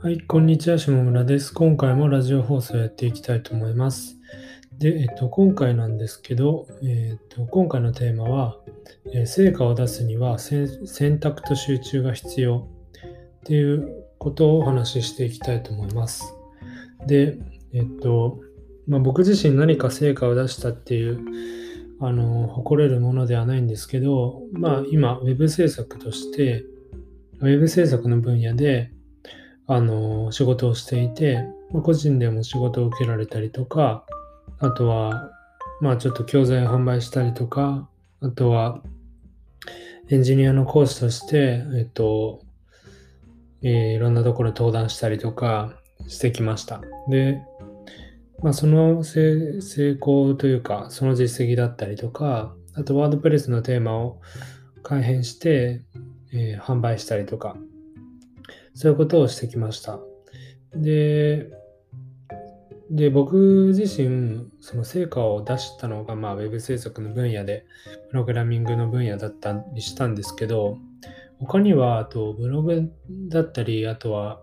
はい、こんにちは、下村です。今回もラジオ放送をやっていきたいと思います。で、今回なんですけど、今回のテーマは、成果を出すには選択と集中が必要っていうことをお話ししていきたいと思います。で、僕自身何か成果を出したっていう、誇れるものではないんですけど、今、ウェブ制作の分野で、仕事をしていて、個人でも仕事を受けられたりとか、あとは、ちょっと教材を販売したりとか、あとは、エンジニアの講師として、いろんなところ登壇したりとかしてきました。で、その成功というか、その実績だったりとか、あとワードプレスのテーマを改変して、販売したりとか、そういうことをしてきました。で僕自身、その成果を出したのが、ウェブ制作の分野で、プログラミングの分野だったりしたんですけど、他には、あと、ブログだったり、あとは、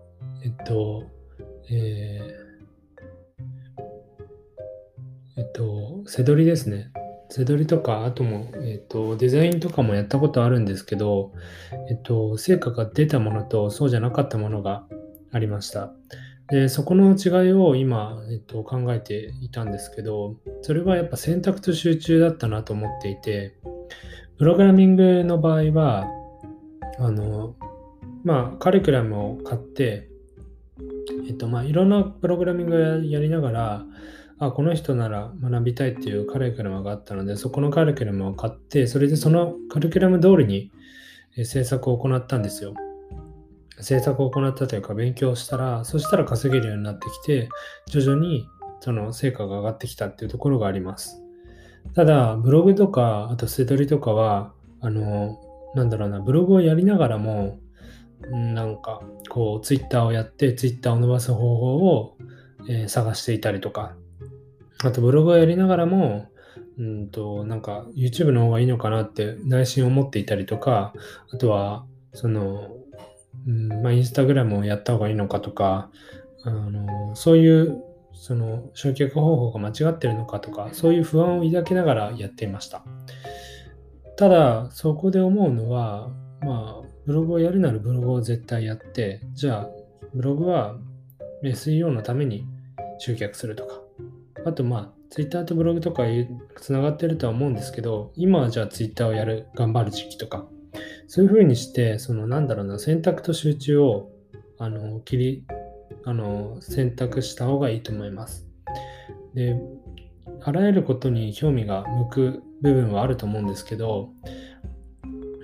セドリですね。セドリとか、あとも、デザインとかもやったことあるんですけど、成果が出たものとそうじゃなかったものがありました。で、そこの違いを今、考えていたんですけど、それはやっぱ選択と集中だったなと思っていて、プログラミングの場合は、カリキュラムを買って、いろんなプログラミングをやりながら、この人なら学びたいっていうカリキュラムがあったので、そこのカリキュラムを買って、それでそのカリキュラム通りに制作を行ったんですよ。制作を行ったというか勉強したら、そしたら稼げるようになってきて、徐々にその成果が上がってきたっていうところがあります。ただ、ブログとか、あとセドリとかは、ブログをやりながらも、ツイッターをやって、ツイッターを伸ばす方法を、探していたりとか、あとブログをやりながらも、YouTube の方がいいのかなって内心思っていたりとか、あとはインスタグラムをやった方がいいのかとか、そういうその集客方法が間違ってるのかとか、そういう不安を抱きながらやっていました。ただそこで思うのは、ブログをやるならブログを絶対やって、じゃあブログは SEO のために集客するとか、あとツイッターとブログとかつながってるとは思うんですけど、今はじゃあツイッターを頑張る時期とか、そういう風にして選択と集中を選択した方がいいと思います。で、あらゆることに興味が向く部分はあると思うんですけど、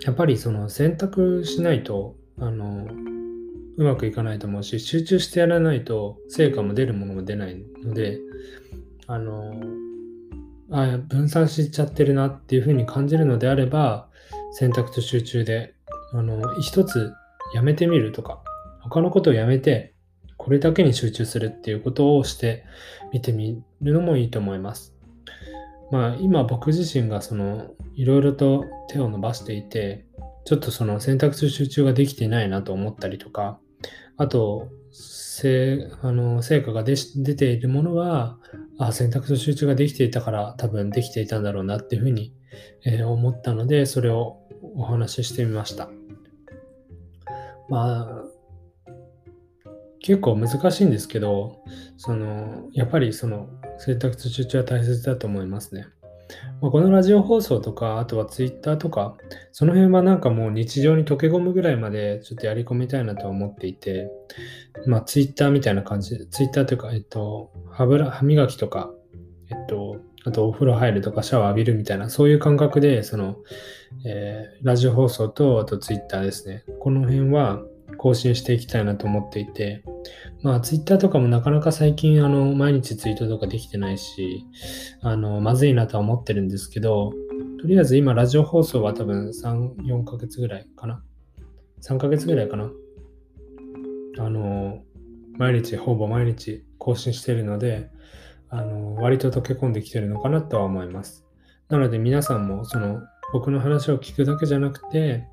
やっぱりその選択しないとうまくいかないと思うし、集中してやらないと成果も出るものも出ないので。分散しちゃってるなっていう風に感じるのであれば、選択と集中で一つやめてみるとか、他のことをやめてこれだけに集中するっていうことをしてみてみるのもいいと思います。今僕自身がいろいろと手を伸ばしていて、ちょっとその選択と集中ができていないなと思ったりとか、あと成果が出ているものは、選択と集中ができていたから多分できていたんだろうなっていうふうに、思ったので、それをお話ししてみました。結構難しいんですけど、やっぱり選択と集中は大切だと思いますね。このラジオ放送とか、あとはツイッターとか、その辺はもう日常に溶け込むぐらいまでちょっとやり込みたいなと思っていて、ツイッターみたいな感じで、ツイッターというか、歯磨きとか、あとお風呂入るとかシャワー浴びるみたいな、そういう感覚で、ラジオ放送と、あとツイッターですね。この辺は更新していきたいなと思っていて、ツイッターとかもなかなか最近毎日ツイートとかできてないし、まずいなとは思ってるんですけど、とりあえず今ラジオ放送は多分3ヶ月ぐらいかな、ほぼ毎日更新してるので、割と溶け込んできてるのかなとは思います。なので皆さんも僕の話を聞くだけじゃなくて、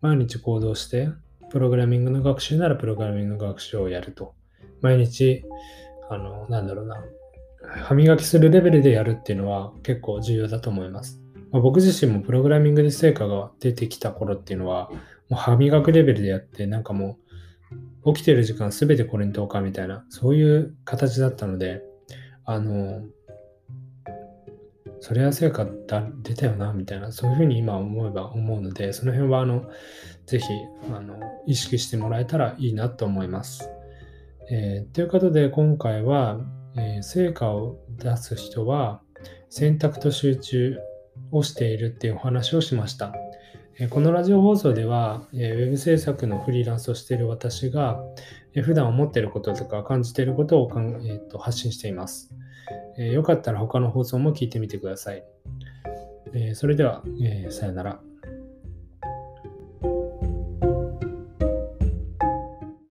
毎日行動してプログラミングの学習ならプログラミングの学習をやると。毎日、歯磨きするレベルでやるっていうのは結構重要だと思います。僕自身もプログラミングで成果が出てきた頃っていうのは、もう歯磨くレベルでやって、もう起きてる時間すべてこれに投下みたいな、そういう形だったので、それは成果出たよなみたいな、そういうふうに今思えば思うので、その辺はぜひ意識してもらえたらいいなと思います。ということで今回は、成果を出す人は選択と集中をしているっていうお話をしました。このラジオ放送では、ウェブ制作のフリーランスをしている私が、普段思っていることとか感じていることを発信しています。よかったら他の放送も聞いてみてください。それでは、さよなら。